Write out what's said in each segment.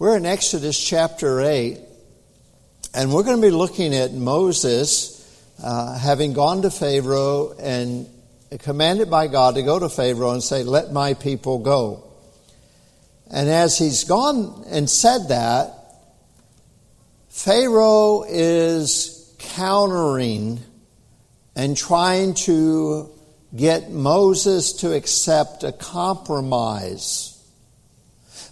We're in Exodus chapter 8, and we're going to be looking at Moses having gone to Pharaoh and commanded by God to go to Pharaoh and say, "Let my people go." And as he's gone and said that, Pharaoh is countering and trying to get Moses to accept a compromise.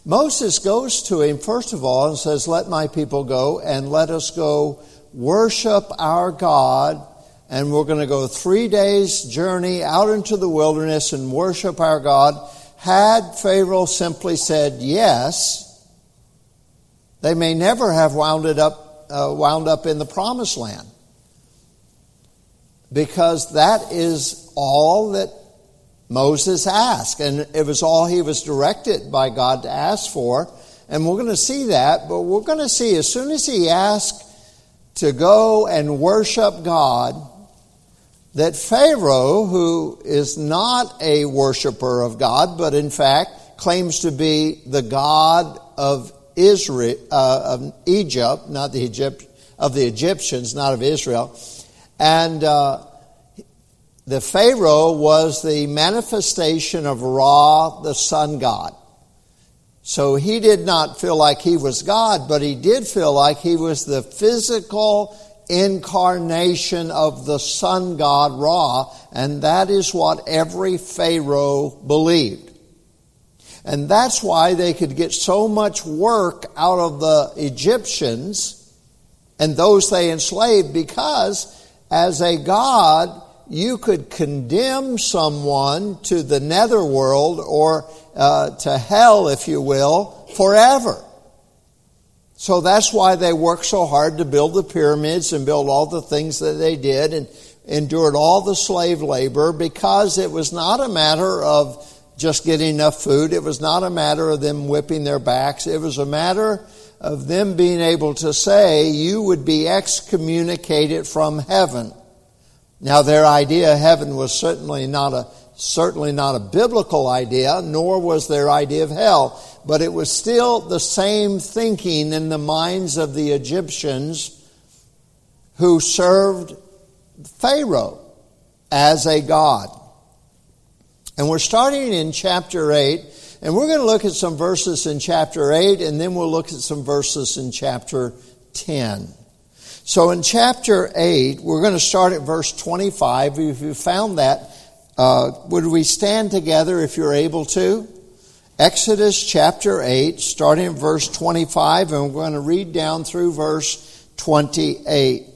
Moses goes to him, first of all, and says, "Let my people go, and let us go worship our God, and we're going to go 3 days' journey out into the wilderness and worship our God." Had Pharaoh simply said yes, they may never have wound up in the promised land, because that is all that Moses asked, and it was all he was directed by God to ask for. And we're going to see that, but we're going to see as soon as he asked to go and worship God, that Pharaoh, who is not a worshiper of God, but in fact claims to be the God of Israel, of Egypt, not the Egypt of the Egyptians, not of Israel, and the Pharaoh was the manifestation of Ra, the sun god. So he did not feel like he was God, but he did feel like he was the physical incarnation of the sun god Ra, and that is what every Pharaoh believed. And that's why they could get so much work out of the Egyptians and those they enslaved, because as a god, you could condemn someone to the netherworld or to hell, if you will, forever. So that's why they worked so hard to build the pyramids and build all the things that they did and endured all the slave labor, because it was not a matter of just getting enough food. It was not a matter of them whipping their backs. It was a matter of them being able to say, "You would be excommunicated from heaven." Now, their idea of heaven was certainly not a biblical idea, nor was their idea of hell, but it was still the same thinking in the minds of the Egyptians who served Pharaoh as a god. And we're starting in chapter 8, and we're going to look at some verses in chapter 8, and then we'll look at some verses in chapter 10. So in chapter 8, we're going to start at verse 25. If you found that, would we stand together if you're able to? Exodus chapter 8, starting in verse 25, and we're going to read down through verse 28.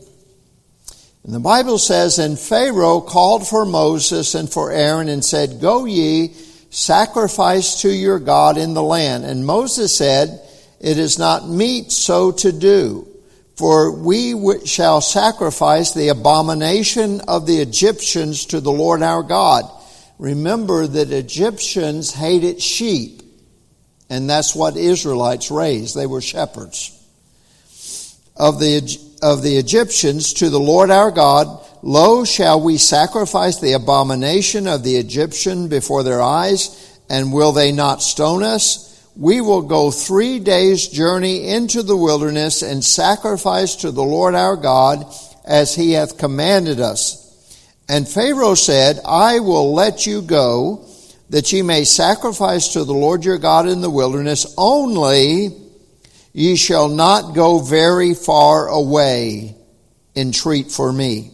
And the Bible says, "And Pharaoh called for Moses and for Aaron and said, 'Go ye, sacrifice to your God in the land.' And Moses said, 'It is not meet so to do. For we shall sacrifice the abomination of the Egyptians to the Lord our God.'" Remember that Egyptians hated sheep, and that's what Israelites raised. They were shepherds. Of the Egyptians to the Lord our God, lo, shall we sacrifice the abomination of the Egyptian before their eyes, and will they not stone us? We will go 3 days' journey into the wilderness and sacrifice to the Lord our God as he hath commanded us. And Pharaoh said, I will let you go, that ye may sacrifice to the Lord your God in the wilderness, only ye shall not go very far away. Entreat for me.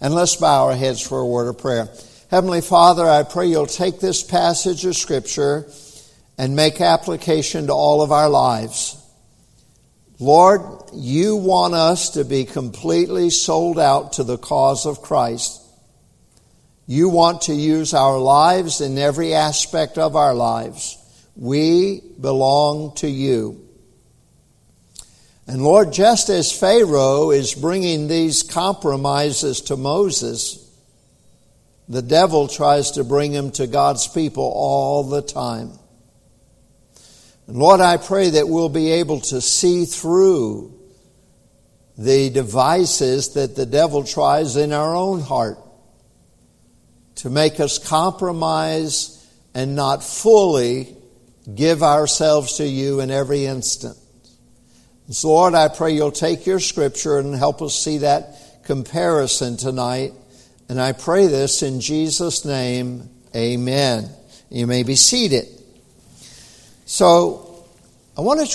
And let's bow our heads for a word of prayer. Heavenly Father, I pray you'll take this passage of Scripture and make application to all of our lives. Lord, you want us to be completely sold out to the cause of Christ. You want to use our lives in every aspect of our lives. We belong to you. And Lord, just as Pharaoh is bringing these compromises to Moses, the devil tries to bring them to God's people all the time. Lord, I pray that we'll be able to see through the devices that the devil tries in our own heart to make us compromise and not fully give ourselves to you in every instant. So Lord, I pray you'll take your scripture and help us see that comparison tonight. And I pray this in Jesus' name, amen. You may be seated. So I want us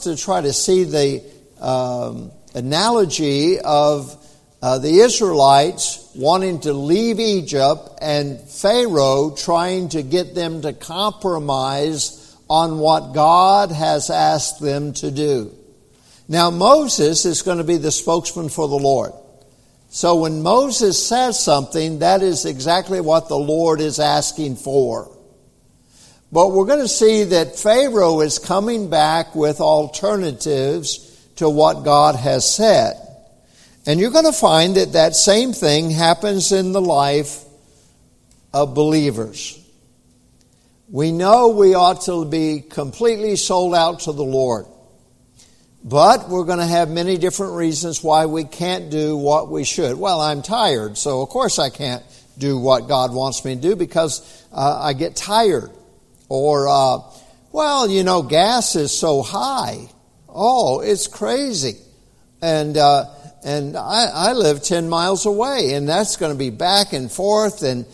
to try to see the analogy of the Israelites wanting to leave Egypt and Pharaoh trying to get them to compromise on what God has asked them to do. Now Moses is going to be the spokesman for the Lord. So when Moses says something, that is exactly what the Lord is asking for. But we're going to see that Pharaoh is coming back with alternatives to what God has said. And you're going to find that that same thing happens in the life of believers. We know we ought to be completely sold out to the Lord. But we're going to have many different reasons why we can't do what we should. Well, I'm tired, so of course I can't do what God wants me to do because I get tired. Or, gas is so high. Oh, it's crazy. And I live 10 miles away, and that's going to be back and forth, and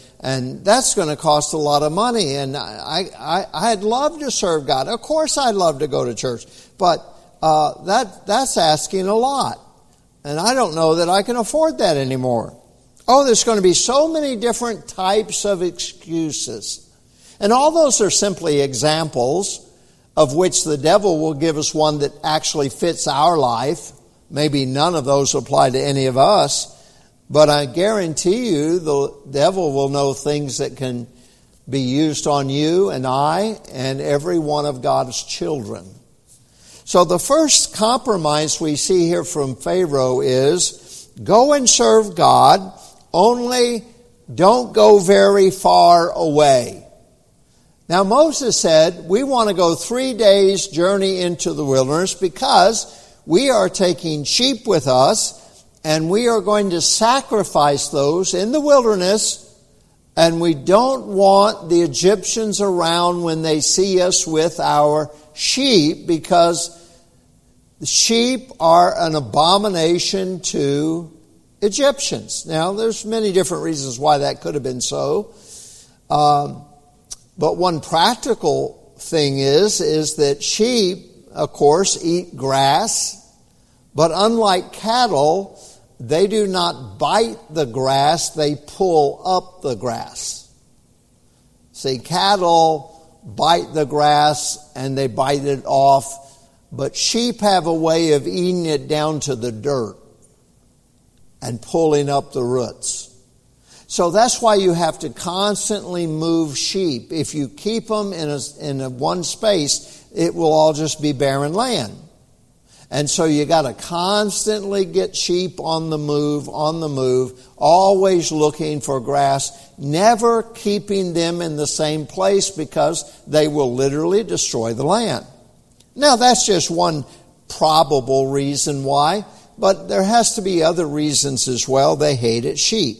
that's going to cost a lot of money. And I'd love to serve God. Of course I'd love to go to church, but that's asking a lot. And I don't know that I can afford that anymore. Oh, there's going to be so many different types of excuses. And all those are simply examples of which the devil will give us one that actually fits our life. Maybe none of those apply to any of us, but I guarantee you the devil will know things that can be used on you and I and every one of God's children. So the first compromise we see here from Pharaoh is, go and serve God, only don't go very far away. Now Moses said, we want to go 3 days' journey into the wilderness because we are taking sheep with us, and we are going to sacrifice those in the wilderness, and we don't want the Egyptians around when they see us with our sheep, because the sheep are an abomination to Egyptians. Now, there's many different reasons why that could have been so. But one practical thing is that sheep, of course, eat grass, but unlike cattle, they do not bite the grass, they pull up the grass. See, cattle bite the grass and they bite it off, but sheep have a way of eating it down to the dirt and pulling up the roots. So that's why you have to constantly move sheep. If you keep them in one space, it will all just be barren land. And so you got to constantly get sheep on the move, always looking for grass, never keeping them in the same place because they will literally destroy the land. Now that's just one probable reason why, but there has to be other reasons as well. They hated sheep.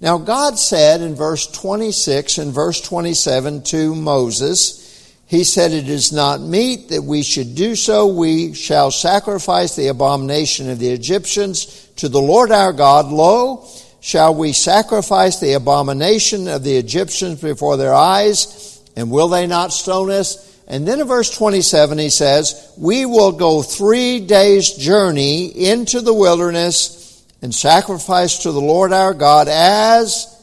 Now God said in verse 26 and verse 27 to Moses, he said, it is not meet that we should do so. We shall sacrifice the abomination of the Egyptians to the Lord our God. Lo, shall we sacrifice the abomination of the Egyptians before their eyes? And will they not stone us? And then in verse 27 he says, we will go 3 days' journey into the wilderness and sacrifice to the Lord our God as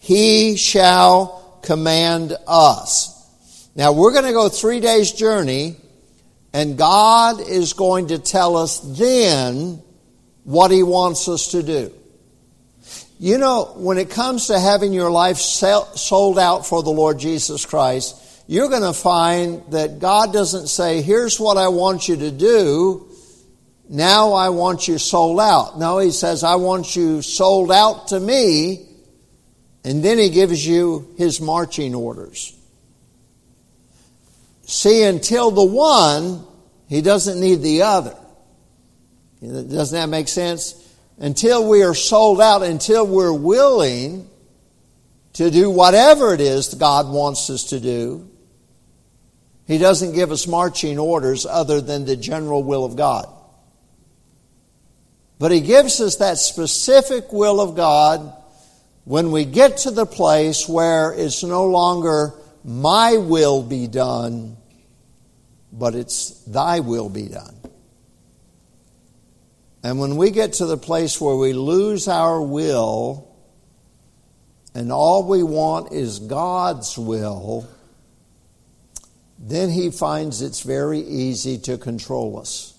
he shall command us. Now, we're going to go 3 days' journey, and God is going to tell us then what he wants us to do. You know, when it comes to having your life sold out for the Lord Jesus Christ, you're going to find that God doesn't say, here's what I want you to do, now I want you sold out. No, he says, I want you sold out to me, and then he gives you his marching orders. See, until the one, he doesn't need the other. Doesn't that make sense? Until we are sold out, until we're willing to do whatever it is God wants us to do, He doesn't give us marching orders other than the general will of God. But He gives us that specific will of God when we get to the place where it's no longer my will be done, but it's thy will be done. And when we get to the place where we lose our will and all we want is God's will, then He finds it's very easy to control us.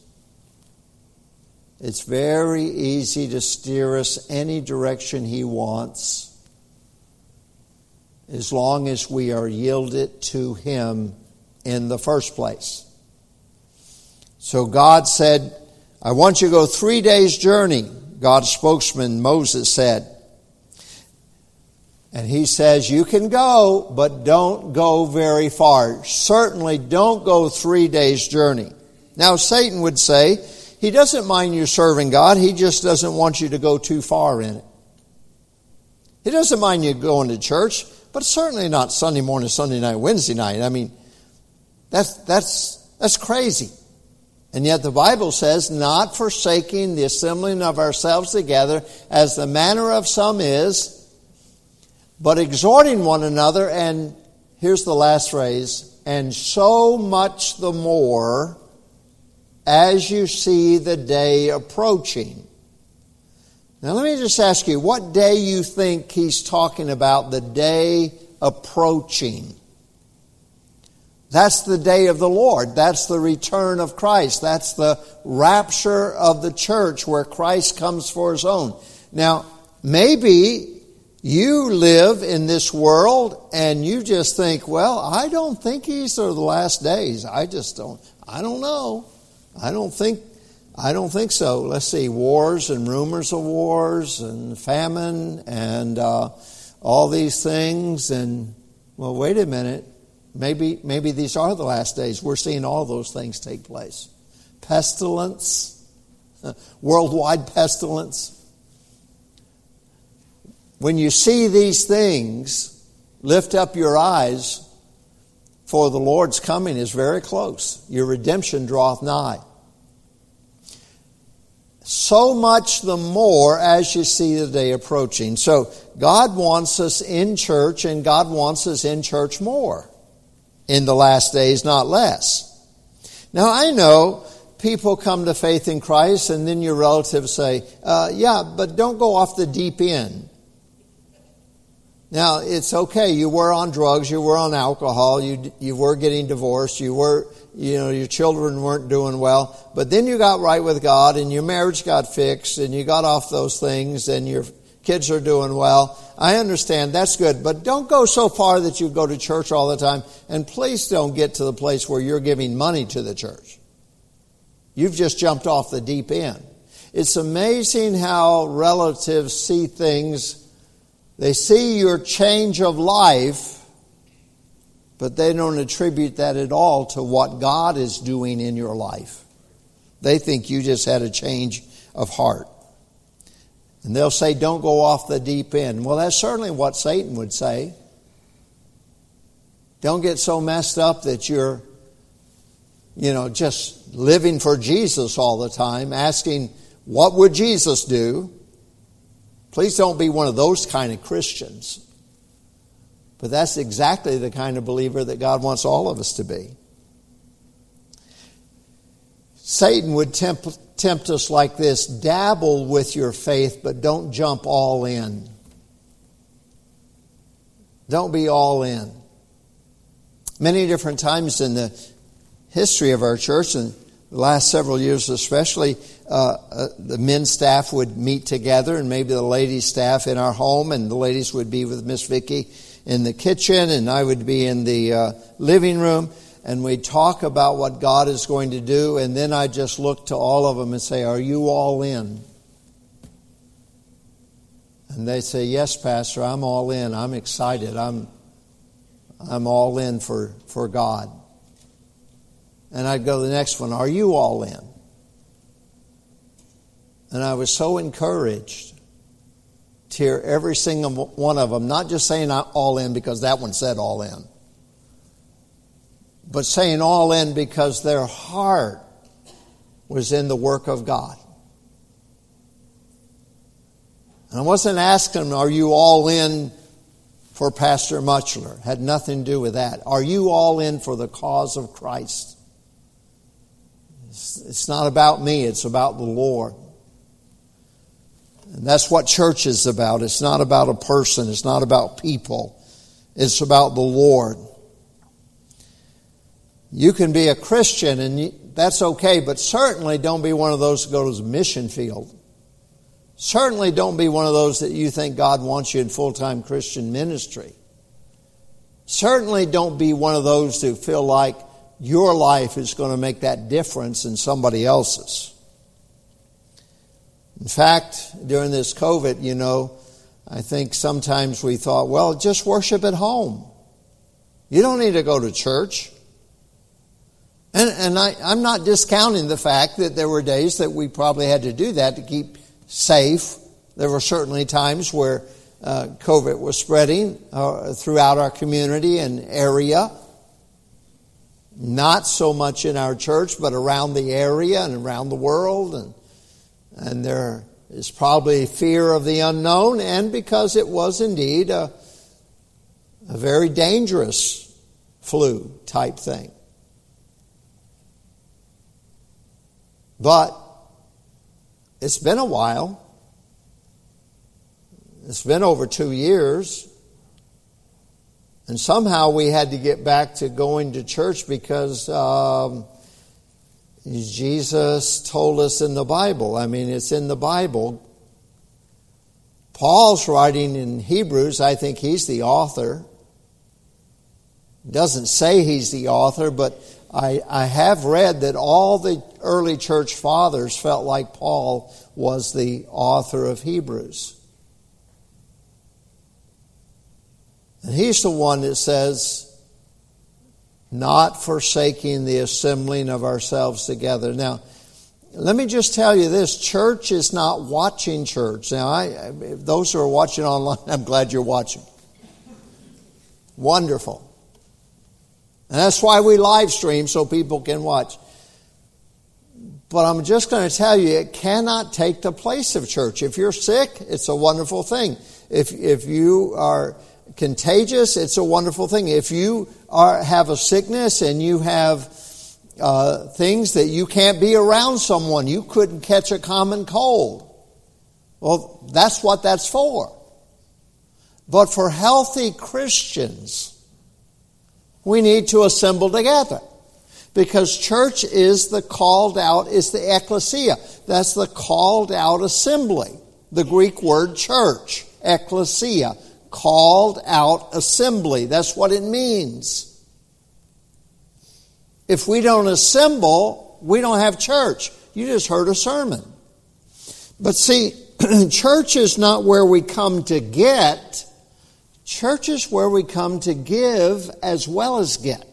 It's very easy to steer us any direction He wants as long as we are yielded to Him in the first place. So God said, I want you to go 3 days' journey, God's spokesman Moses said. And he says, you can go, but don't go very far. Certainly don't go 3 days' journey. Now, Satan would say, he doesn't mind you serving God. He just doesn't want you to go too far in it. He doesn't mind you going to church, but certainly not Sunday morning, Sunday night, Wednesday night. I mean, that's crazy. And yet the Bible says, not forsaking the assembling of ourselves together, as the manner of some is, but exhorting one another, and here's the last phrase, and so much the more as you see the day approaching. Now let me just ask you, what day you think he's talking about, the day approaching? That's the day of the Lord. That's the return of Christ. That's the rapture of the church where Christ comes for His own. Now, maybe you live in this world and you just think, well, I don't think these are the last days. I don't know. I don't think so. Let's see, wars and rumors of wars and famine and all these things. And, well, wait a minute. Maybe these are the last days. We're seeing all those things take place. Pestilence, worldwide pestilence. When you see these things, lift up your eyes, for the Lord's coming is very close. Your redemption draweth nigh. So much the more as you see the day approaching. So God wants us in church, and God wants us in church more. In the last days, not less. Now, I know people come to faith in Christ, and then your relatives say, yeah, but don't go off the deep end. Now, it's okay. You were on drugs. You were on alcohol. You were getting divorced. Your children weren't doing well. But then you got right with God, and your marriage got fixed, and you got off those things, and your kids are doing well. I understand, that's good, but don't go so far that you go to church all the time, and please don't get to the place where you're giving money to the church. You've just jumped off the deep end. It's amazing how relatives see things. They see your change of life, but they don't attribute that at all to what God is doing in your life. They think you just had a change of heart. And they'll say, don't go off the deep end. Well, that's certainly what Satan would say. Don't get so messed up that you're, just living for Jesus all the time, asking, what would Jesus do? Please don't be one of those kind of Christians. But that's exactly the kind of believer that God wants all of us to be. Satan would tempt us like this. Dabble with your faith, but don't jump all in. Don't be all in. Many different times in the history of our church, and the last several years especially, the men's staff would meet together, and maybe the ladies' staff in our home, and the ladies would be with Miss Vicki in the kitchen, and I would be in the living room. And we talk about what God is going to do, and then I just look to all of them and say, are you all in? And they say, yes, Pastor, I'm all in. I'm excited. I'm all in for God. And I'd go to the next one, are you all in? And I was so encouraged to hear every single one of them, not just saying I'm all in because that one said all in, but saying all in because their heart was in the work of God. And I wasn't asking them, are you all in for Pastor Muchler? Had nothing to do with that. Are you all in for the cause of Christ? It's not about me, it's about the Lord. And that's what church is about. It's not about a person. It's not about people. It's about the Lord. You can be a Christian, and that's okay, but certainly don't be one of those who go to the mission field. Certainly don't be one of those that you think God wants you in full-time Christian ministry. Certainly don't be one of those who feel like your life is going to make that difference in somebody else's. In fact, during this COVID, I think sometimes we thought, well, just worship at home. You don't need to go to church. And I'm not discounting the fact that there were days that we probably had to do that to keep safe. There were certainly times where COVID was spreading throughout our community and area. Not so much in our church, but around the area and around the world. And there is probably fear of the unknown, and because it was indeed a very dangerous flu type thing. But it's been a while. It's been over 2 years. And somehow we had to get back to going to church because Jesus told us in the Bible. I mean, it's in the Bible. Paul's writing in Hebrews. I think he's the author. Doesn't say he's the author, but I have read that all the early church fathers felt like Paul was the author of Hebrews. And he's the one that says, not forsaking the assembling of ourselves together. Now, let me just tell you this. Church is not watching church. Now, if those who are watching online, I'm glad you're watching. Wonderful. And that's why we live stream so people can watch. But I'm just going to tell you, it cannot take the place of church. If you're sick, it's a wonderful thing. If you are contagious, it's a wonderful thing. If you have a sickness and you have things that you can't be around someone, you couldn't catch a common cold. Well, that's what that's for. But for healthy Christians, we need to assemble together. Because church is the called out, it's the ecclesia. That's the called out assembly. The Greek word church, ecclesia. Called out assembly. That's what it means. If we don't assemble, we don't have church. You just heard a sermon. But see, church is not where we come to get. Church is where we come to give as well as get.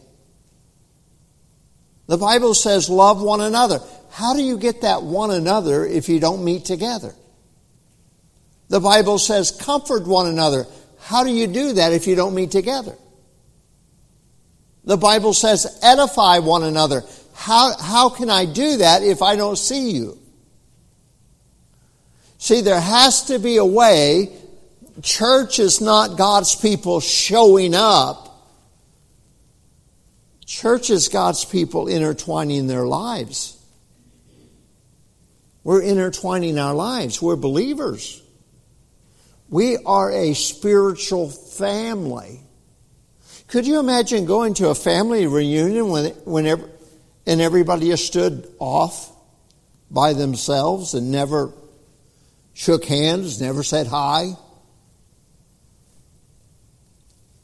The Bible says love one another. How do you get that one another if you don't meet together? The Bible says comfort one another. How do you do that if you don't meet together? The Bible says edify one another. How can I do that if I don't see you? See, there has to be a way. Church is not God's people showing up. Church is God's people intertwining their lives. We're intertwining our lives. We're believers. We are a spiritual family. Could you imagine going to a family reunion when everybody just stood off by themselves and never shook hands, never said hi?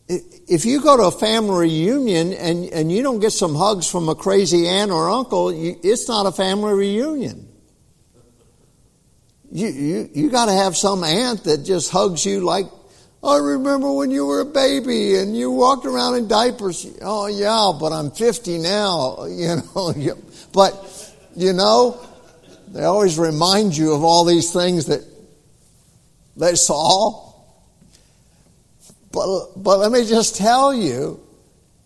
If you go to a family reunion and you don't get some hugs from a crazy aunt or uncle, it's not a family reunion. You got to have some aunt that just hugs you like, I remember when you were a baby and you walked around in diapers. Oh, yeah, but I'm 50 now, But, they always remind you of all these things that they saw. But let me just tell you,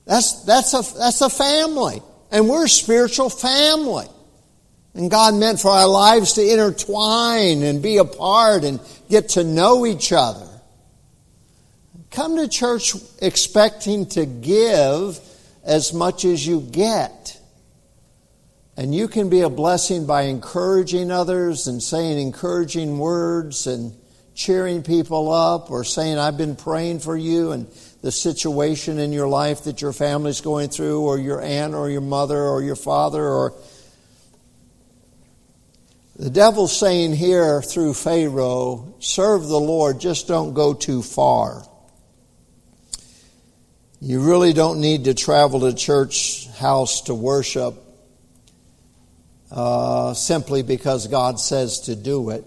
That's a family. And we're a spiritual family. And God meant for our lives to intertwine and be apart and get to know each other. Come to church expecting to give as much as you get. And you can be a blessing by encouraging others and saying encouraging words and cheering people up, or saying, I've been praying for you and the situation in your life that your family's going through, or your aunt or your mother or your father. Or the devil's saying here through Pharaoh, serve the Lord, just don't go too far. You really don't need to travel to church house to worship simply because God says to do it.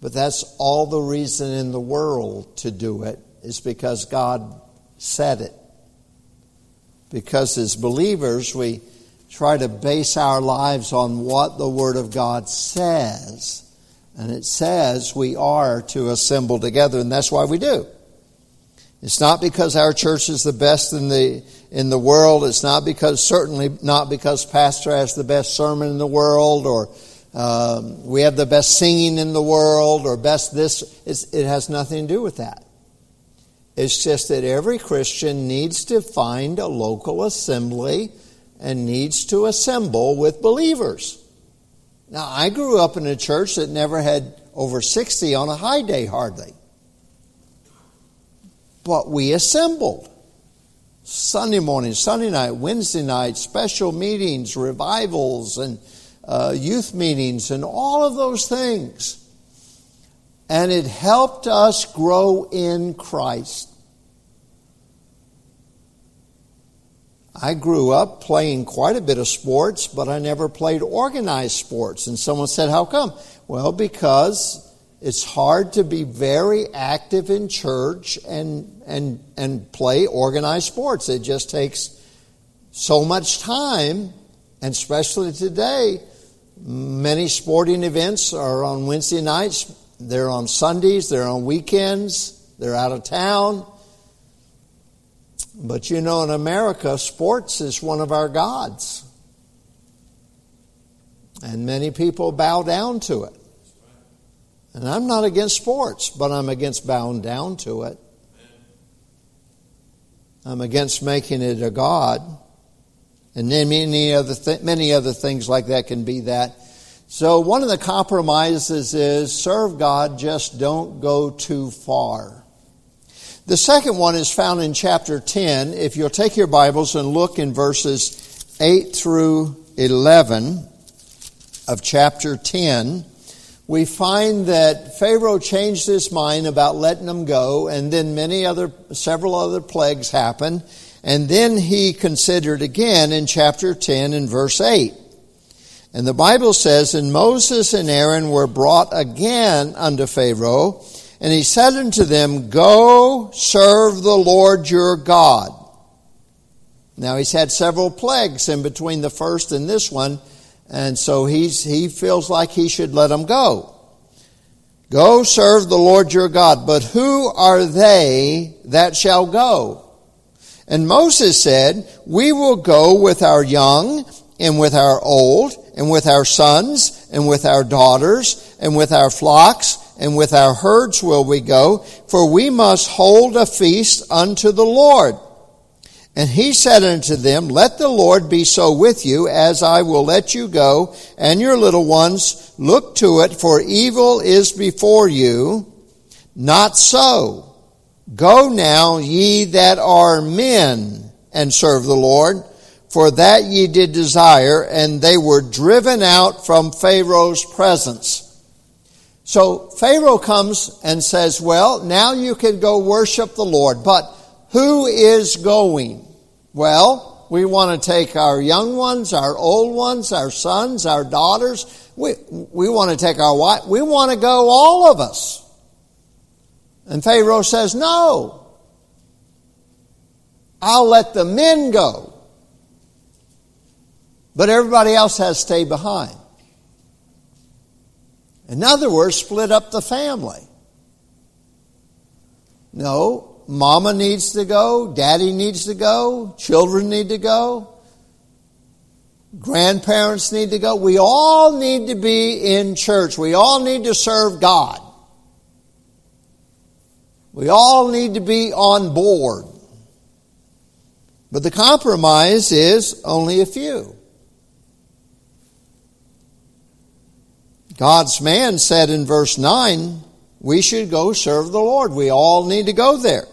But that's all the reason in the world to do it, is because God said it. Because as believers, we try to base our lives on what the Word of God says. And it says we are to assemble together, and that's why we do. It's not because our church is the best in the world. It's not because, certainly not because pastor has the best sermon in the world, or we have the best singing in the world, or best this. It has nothing to do with that. It's just that every Christian needs to find a local assembly and needs to assemble with believers. Now, I grew up in a church that never had over 60 on a high day, hardly. But we assembled. Sunday morning, Sunday night, Wednesday night, special meetings, revivals, and youth meetings, and all of those things. And it helped us grow in Christ. I grew up playing quite a bit of sports, but I never played organized sports. And someone said, how come? Well, because it's hard to be very active in church and play organized sports. It just takes so much time, and especially today, many sporting events are on Wednesday nights, they're on Sundays, they're on weekends, they're out of town. But you know, in America, sports is one of our gods. And many people bow down to it. And I'm not against sports, but I'm against bowing down to it. I'm against making it a god. And then many other things like that can be that. So one of the compromises is serve God, just don't go too far. The second one is found in chapter 10. If you'll take your Bibles and look in verses 8 through 11 of chapter 10, we find that Pharaoh changed his mind about letting them go, and then several other plagues happened. And then he considered again in chapter 10 and verse 8. And the Bible says, and Moses and Aaron were brought again unto Pharaoh, and he said unto them, go serve the Lord your God. Now he's had several plagues in between the first and this one, and so he feels like he should let them go. Go serve the Lord your God, but who are they that shall go? And Moses said, we will go with our young and with our old and with our sons and with our daughters and with our flocks and with our herds will we go, for we must hold a feast unto the Lord. And he said unto them, let the Lord be so with you as I will let you go, and your little ones, look to it, for evil is before you. Not so. Go now, ye that are men, and serve the Lord, for that ye did desire, and they were driven out from Pharaoh's presence. So Pharaoh comes and says, well, now you can go worship the Lord, but who is going? Well, we want to take our young ones, our old ones, our sons, our daughters. We want to take our wife. We want to go, all of us. And Pharaoh says, no, I'll let the men go. But everybody else has to stay behind. In other words, split up the family. No, Mama needs to go, Daddy needs to go, children need to go, grandparents need to go. We all need to be in church. We all need to serve God. We all need to be on board. But the compromise is only a few. God's man said in verse 9, we should go serve the Lord. We all need to go there.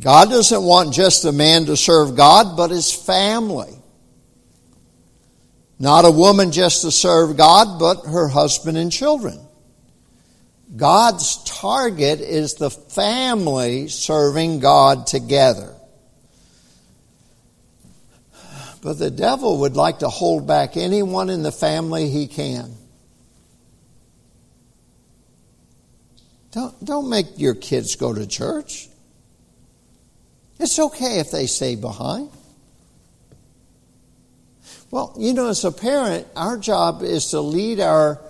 God doesn't want just a man to serve God, but his family. Not a woman just to serve God, but her husband and children. God's target is the family serving God together. But the devil would like to hold back anyone in the family he can. Don't make your kids go to church. It's okay if they stay behind. Well, you know, as a parent, our job is to lead our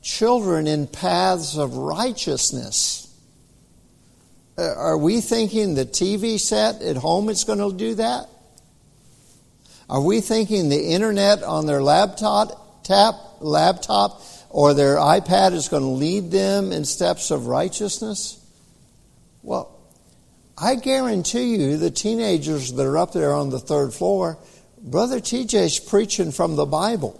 children in paths of righteousness. Are we thinking the TV set at home is going to do that? Are we thinking the internet on their laptop or their iPad is going to lead them in steps of righteousness? Well, I guarantee you the teenagers that are up there on the third floor, Brother TJ's preaching from the Bible.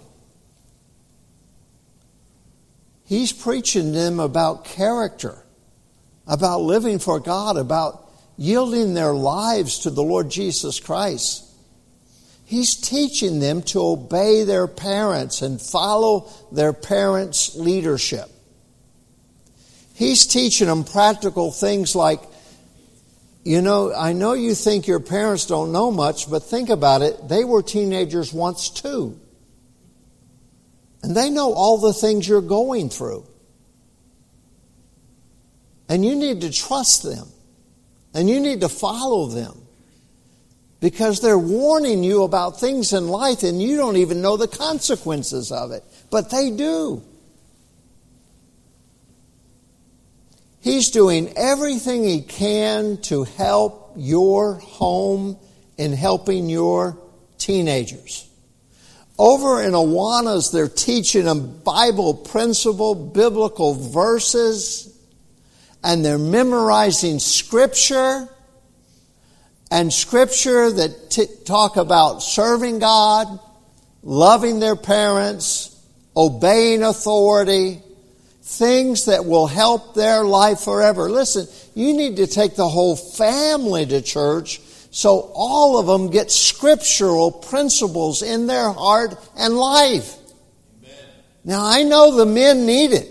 He's preaching them about character, about living for God, about yielding their lives to the Lord Jesus Christ. He's teaching them to obey their parents and follow their parents' leadership. He's teaching them practical things like, you know, I know you think your parents don't know much, but think about it. They were teenagers once too. And they know all the things you're going through. And you need to trust them. And you need to follow them. Because they're warning you about things in life and you don't even know the consequences of it. But they do. He's doing everything he can to help your home in helping your teenagers. Over in Awanas, they're teaching them Bible principle, biblical verses, and they're memorizing scripture. And scripture that talk about serving God, loving their parents, obeying authority, things that will help their life forever. Listen, you need to take the whole family to church so all of them get scriptural principles in their heart and life. Amen. Now, I know the men need it.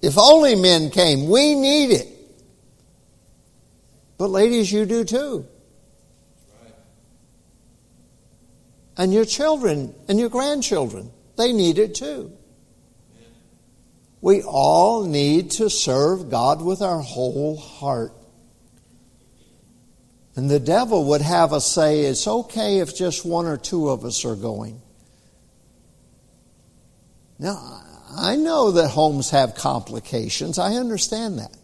If only men came, we need it. But ladies, you do too. And your children and your grandchildren, they need it too. We all need to serve God with our whole heart. And the devil would have us say, it's okay if just one or two of us are going. Now, I know that homes have complications. I understand that.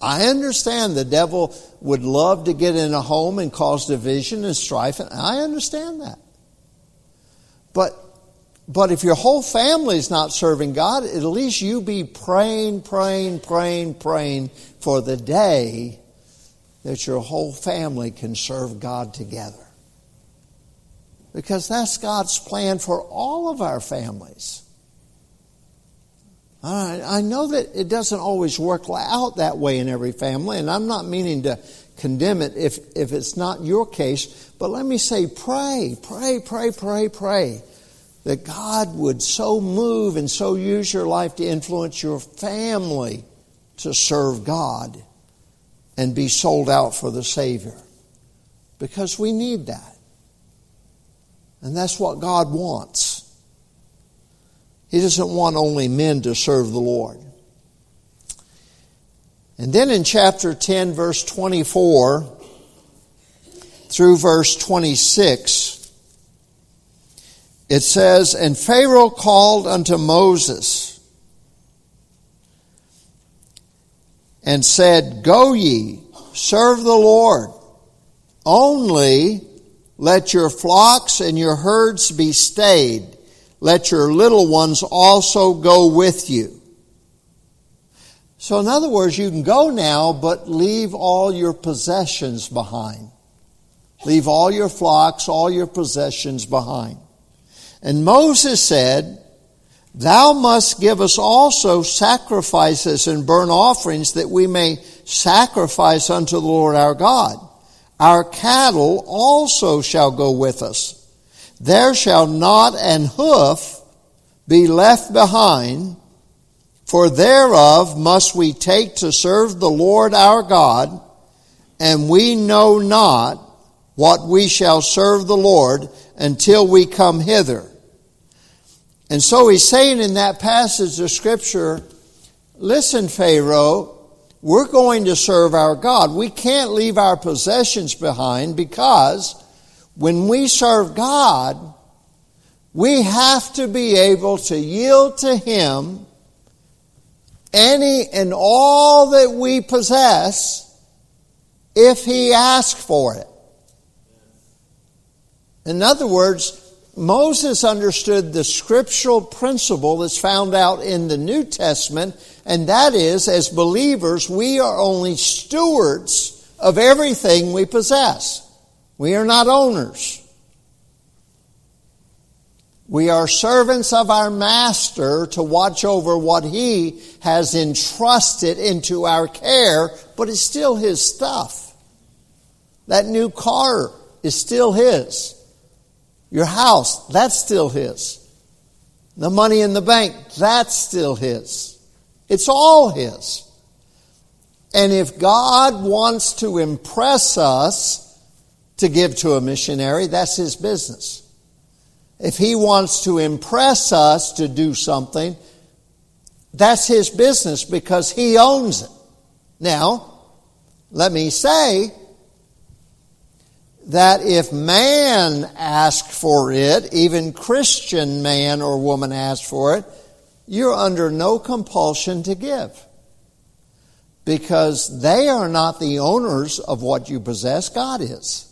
I understand the devil would love to get in a home and cause division and strife. And I understand that. But if your whole family is not serving God, at least you be praying for the day that your whole family can serve God together. Because that's God's plan for all of our families. I know that it doesn't always work out that way in every family, and I'm not meaning to condemn it if it's not your case, but let me say pray that God would so move and so use your life to influence your family to serve God and be sold out for the Savior. Because we need that. And that's what God wants. He doesn't want only men to serve the Lord. And then in chapter 10, verse 24 through verse 26, it says, and Pharaoh called unto Moses, and said, Go ye, serve the Lord. Only let your flocks and your herds be stayed. Let your little ones also go with you. So in other words, you can go now, but leave all your possessions behind. Leave all your flocks, all your possessions behind. And Moses said, Thou must give us also sacrifices and burnt offerings, that we may sacrifice unto the Lord our God. Our cattle also shall go with us. There shall not an hoof be left behind, for thereof must we take to serve the Lord our God, and we know not what we shall serve the Lord until we come hither. And so he's saying in that passage of Scripture, listen, Pharaoh, we're going to serve our God. We can't leave our possessions behind, because when we serve God, we have to be able to yield to Him any and all that we possess if He asks for it. In other words, Moses understood the scriptural principle that's found out in the New Testament, and that is, as believers, we are only stewards of everything we possess. We are not owners. We are servants of our master to watch over what he has entrusted into our care, but it's still his stuff. That new car is still his. Your house, that's still his. The money in the bank, that's still his. It's all his. And if God wants to impress us to give to a missionary, that's his business. If he wants to impress us to do something, that's his business, because he owns it. Now, let me say that if man asked for it, even Christian man or woman asked for it, you're under no compulsion to give, because they are not the owners of what you possess. God is.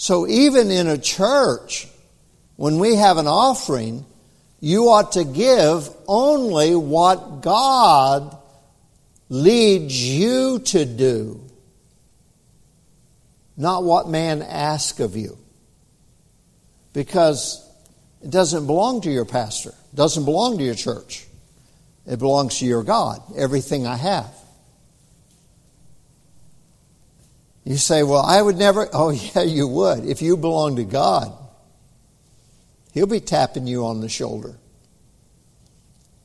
So even in a church, when we have an offering, you ought to give only what God leads you to do, not what man asks of you. Because it doesn't belong to your pastor. It doesn't belong to your church. It belongs to your God, everything I have. You say, well, I would never. Oh, yeah, you would. If you belong to God, He'll be tapping you on the shoulder.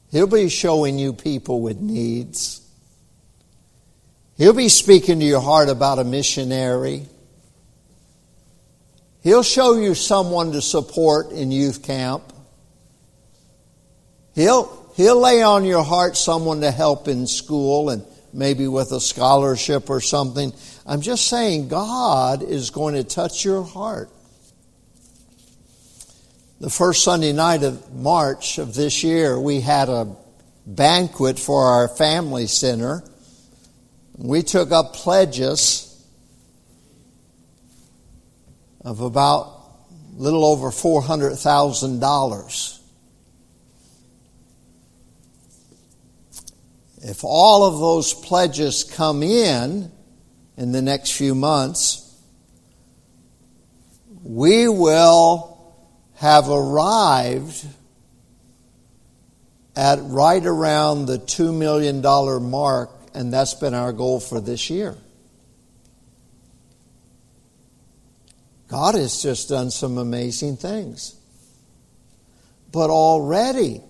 He'll be showing you people with needs. He'll be speaking to your heart about a missionary. He'll show you someone to support in youth camp. He'll lay on your heart someone to help in school, and maybe with a scholarship or something. I'm just saying, God is going to touch your heart. The first Sunday night of March of this year, we had a banquet for our family center. We took up pledges of about a little over $400,000. If all of those pledges come in the next few months, we will have arrived at right around the $2 million mark, and that's been our goal for this year. God has just done some amazing things. But already,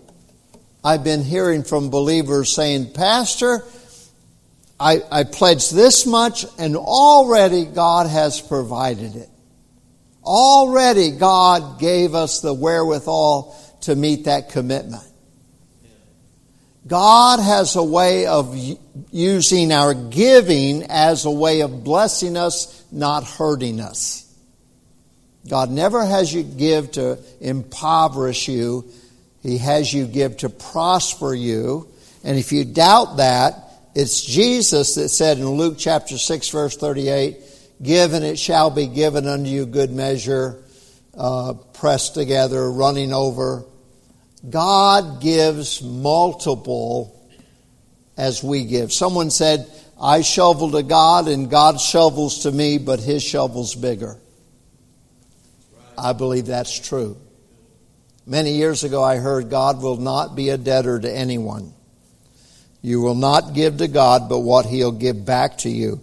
I've been hearing from believers saying, Pastor, I pledged this much, and already God has provided it. Already God gave us the wherewithal to meet that commitment. God has a way of using our giving as a way of blessing us, not hurting us. God never has you give to impoverish you. He has you give to prosper you. And if you doubt that, it's Jesus that said in Luke chapter 6, verse 38, "Give and it shall be given unto you, good measure, pressed together, running over." God gives multiple as we give. Someone said, "I shovel to God and God shovels to me, but his shovel's bigger." Right. I believe that's true. Many years ago I heard, "God will not be a debtor to anyone. You will not give to God but what he'll give back to you."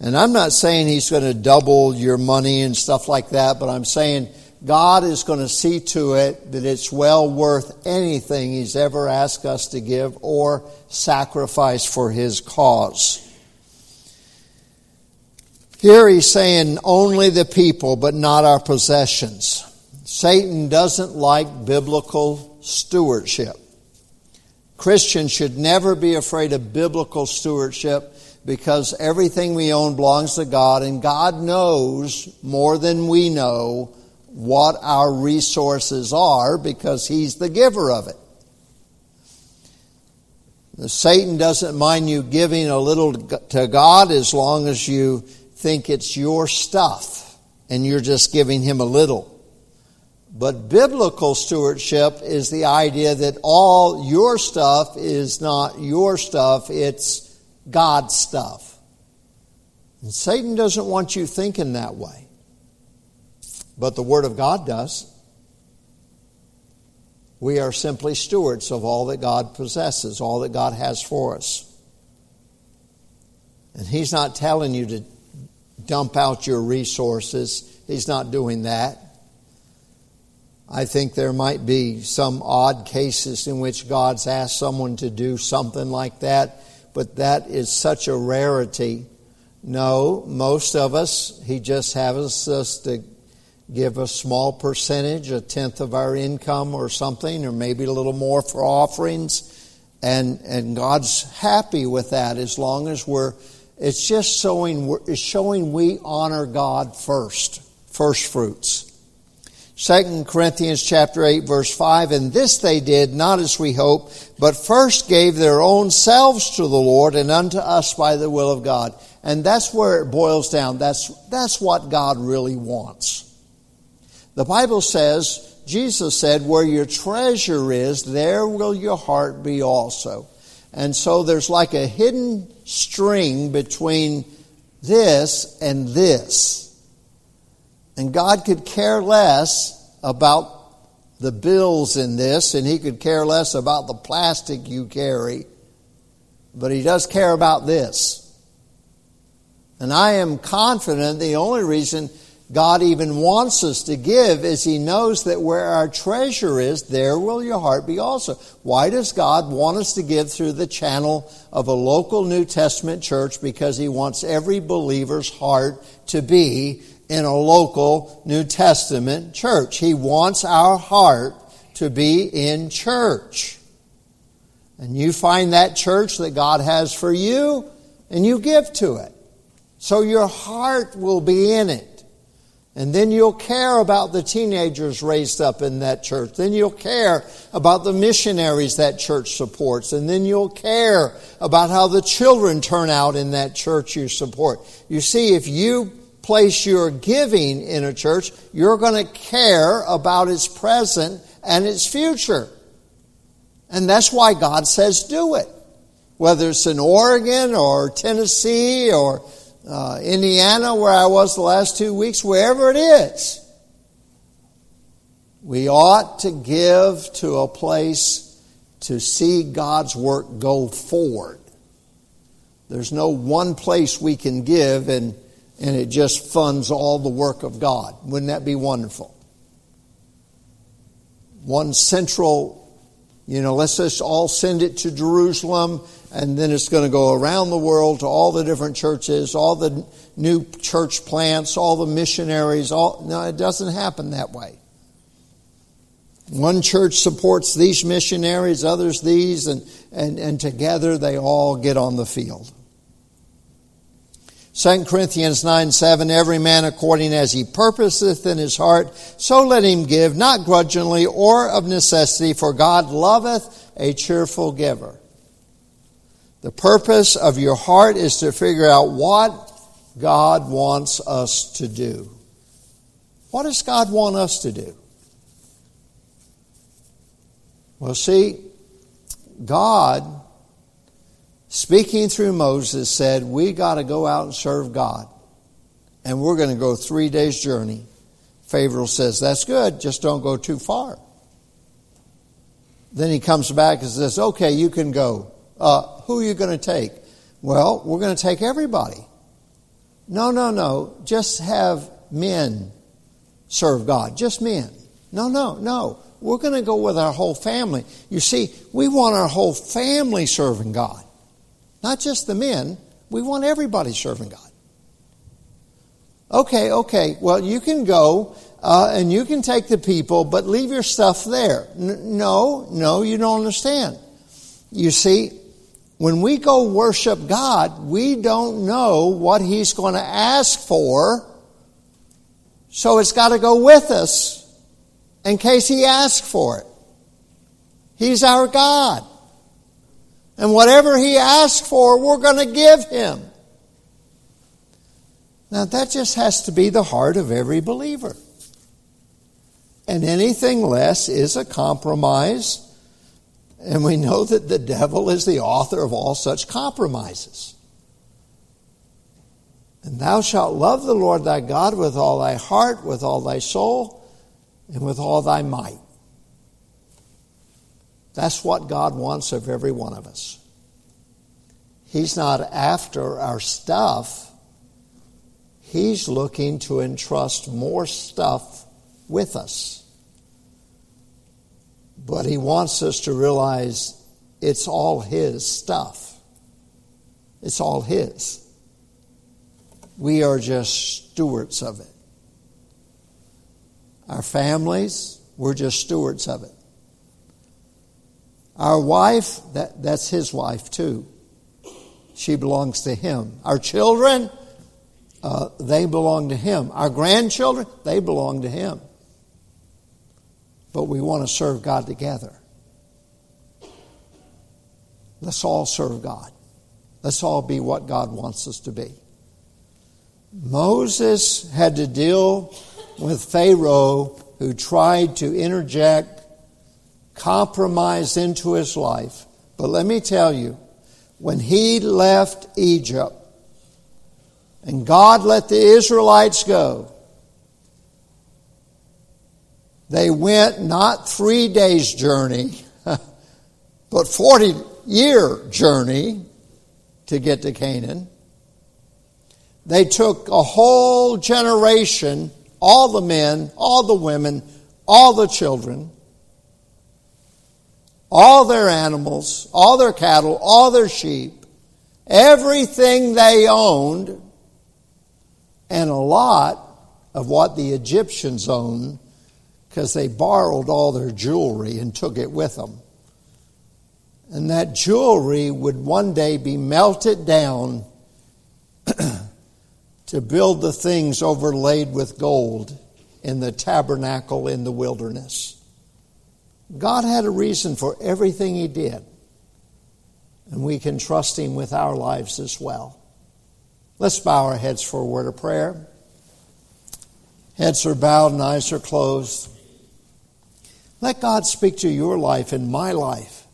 And I'm not saying he's going to double your money and stuff like that, but I'm saying God is going to see to it that it's well worth anything he's ever asked us to give or sacrifice for his cause. Here he's saying only the people, but not our possessions. Satan doesn't like biblical stewardship. Christians should never be afraid of biblical stewardship, because everything we own belongs to God, and God knows more than we know what our resources are, because he's the giver of it. Satan doesn't mind you giving a little to God as long as you think it's your stuff and you're just giving him a little. But biblical stewardship is the idea that all your stuff is not your stuff, it's God's stuff. And Satan doesn't want you thinking that way. But the Word of God does. We are simply stewards of all that God possesses, all that God has for us. And he's not telling you to dump out your resources. He's not doing that. I think there might be some odd cases in which God's asked someone to do something like that, but that is such a rarity. No, most of us, he just has us to give a small percentage, a tenth of our income or something, or maybe a little more for offerings. And God's happy with that as long as it's showing we honor God first, first fruits. 2 Corinthians chapter 8, verse 5, "And this they did, not as we hope, but first gave their own selves to the Lord and unto us by the will of God." And that's where it boils down. That's what God really wants. The Bible says, Jesus said, "Where your treasure is, there will your heart be also." And so there's like a hidden string between this and this. And God could care less about the bills in this, and he could care less about the plastic you carry, but he does care about this. And I am confident the only reason God even wants us to give is he knows that where our treasure is, there will your heart be also. Why does God want us to give through the channel of a local New Testament church? Because he wants every believer's heart to be in a local New Testament church. He wants our heart to be in church. And you find that church that God has for you, and you give to it. So your heart will be in it. And then you'll care about the teenagers raised up in that church. Then you'll care about the missionaries that church supports. And then you'll care about how the children turn out in that church you support. You see, if you place your giving in a church, you're going to care about its present and its future. And that's why God says do it. Whether it's in Oregon or Tennessee or Indiana, where I was the last 2 weeks, wherever it is, we ought to give to a place to see God's work go forward. There's no one place we can give and it just funds all the work of God. Wouldn't that be wonderful? One central, let's just all send it to Jerusalem, and then it's going to go around the world to all the different churches, all the new church plants, all the missionaries. No, it doesn't happen that way. One church supports these missionaries, others these, and together they all get on the field. 2 Corinthians 9:7, "Every man according as he purposeth in his heart, so let him give, not grudgingly or of necessity, for God loveth a cheerful giver." The purpose of your heart is to figure out what God wants us to do. What does God want us to do? Well, see, God, speaking through Moses, said, we got to go out and serve God. And we're going to go 3 days' journey. Pharaoh says, that's good, just don't go too far. Then he comes back and says, okay, you can go. Who are you going to take? Well, we're going to take everybody. No. Just have men serve God. Just men. No. We're going to go with our whole family. You see, we want our whole family serving God. Not just the men. We want everybody serving God. Okay. Well, you can go and you can take the people, but leave your stuff there. No, you don't understand. You see, when we go worship God, we don't know what He's going to ask for, so it's got to go with us in case He asks for it. He's our God. And whatever He asks for, we're going to give Him. Now, that just has to be the heart of every believer. And anything less is a compromise. And we know that the devil is the author of all such compromises. And thou shalt love the Lord thy God with all thy heart, with all thy soul, and with all thy might. That's what God wants of every one of us. He's not after our stuff. He's looking to entrust more stuff with us. But He wants us to realize it's all His stuff. It's all His. We are just stewards of it. Our families, we're just stewards of it. Our wife, that's His wife too. She belongs to Him. Our children, they belong to Him. Our grandchildren, they belong to Him. But we want to serve God together. Let's all serve God. Let's all be what God wants us to be. Moses had to deal with Pharaoh, who tried to interject compromise into his life. But let me tell you, when he left Egypt, and God let the Israelites go, they went not 3 days' journey, but 40-year journey to get to Canaan. They took a whole generation, all the men, all the women, all the children, all their animals, all their cattle, all their sheep, everything they owned, and a lot of what the Egyptians owned, because they borrowed all their jewelry and took it with them. And that jewelry would one day be melted down to build the things overlaid with gold in the tabernacle in the wilderness. God had a reason for everything He did. And we can trust Him with our lives as well. Let's bow our heads for a word of prayer. Heads are bowed and eyes are closed. Let God speak to your life and my life.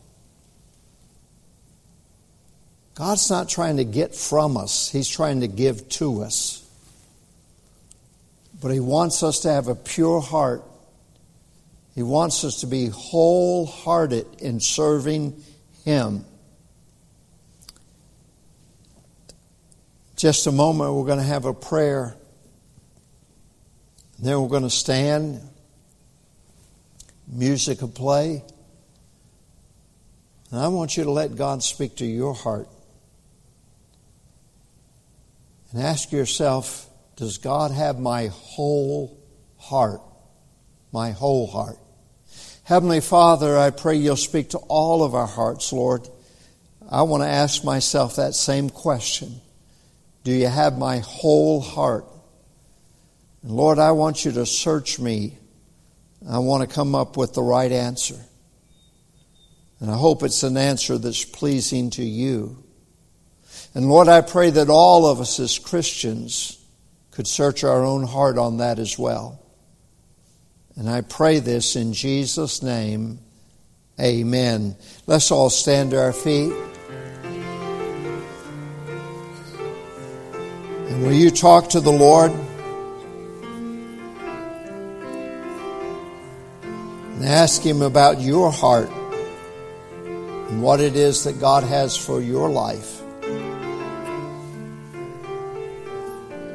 God's not trying to get from us. He's trying to give to us. But He wants us to have a pure heart. He wants us to be wholehearted in serving Him. Just a moment, we're going to have a prayer. Then we're going to stand. Music will play. And I want you to let God speak to your heart. And ask yourself, does God have my whole heart? My whole heart. Heavenly Father, I pray You'll speak to all of our hearts, Lord. I want to ask myself that same question. Do You have my whole heart? And Lord, I want You to search me. I want to come up with the right answer. And I hope it's an answer that's pleasing to You. And Lord, I pray that all of us as Christians could search our own heart on that as well. And I pray this in Jesus' name. Amen. Let's all stand to our feet. And will you talk to the Lord? And ask Him about your heart and what it is that God has for your life.